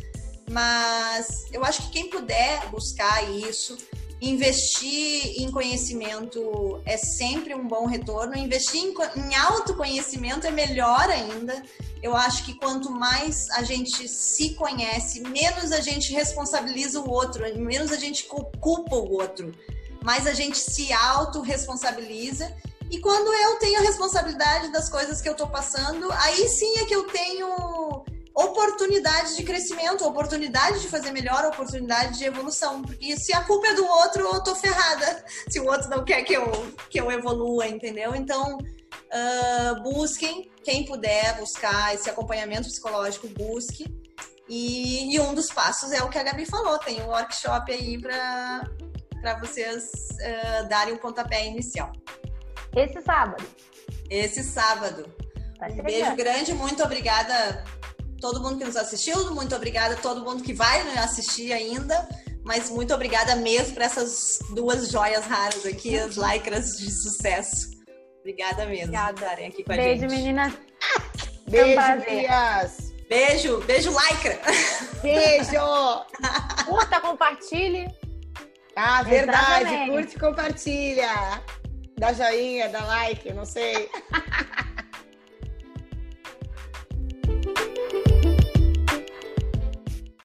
mas eu acho que quem puder buscar isso... Investir em conhecimento é sempre um bom retorno. Investir em, em autoconhecimento é melhor ainda. Eu acho que quanto mais a gente se conhece, menos a gente responsabiliza o outro, menos a gente culpa o outro, mais a gente se autorresponsabiliza. E quando eu tenho a responsabilidade das coisas que eu tô passando, aí sim é que eu tenho... oportunidade de crescimento, oportunidade de fazer melhor, oportunidade de evolução. Porque se a culpa é do outro, eu tô ferrada. Se o outro não quer que eu, que eu evolua, entendeu? Então, uh, busquem, quem puder buscar esse acompanhamento psicológico, busque. E, e um dos passos é o que a Gabi falou, tem um workshop aí pra, pra vocês uh, darem o pontapé inicial. Esse sábado. Esse sábado. Um beijo grande, muito obrigada... Todo mundo que nos assistiu, muito obrigada. Todo mundo que vai assistir ainda. Mas muito obrigada mesmo para essas duas joias raras aqui, as lacras de sucesso. Obrigada mesmo obrigada. por estarem aqui com beijo, a gente. Beijo, meninas. Beijo, meninas. Beijo, beijo, lacra. Beijo. Curta, compartilhe. Ah, verdade. Curte e compartilha. Dá joinha, dá like, não sei.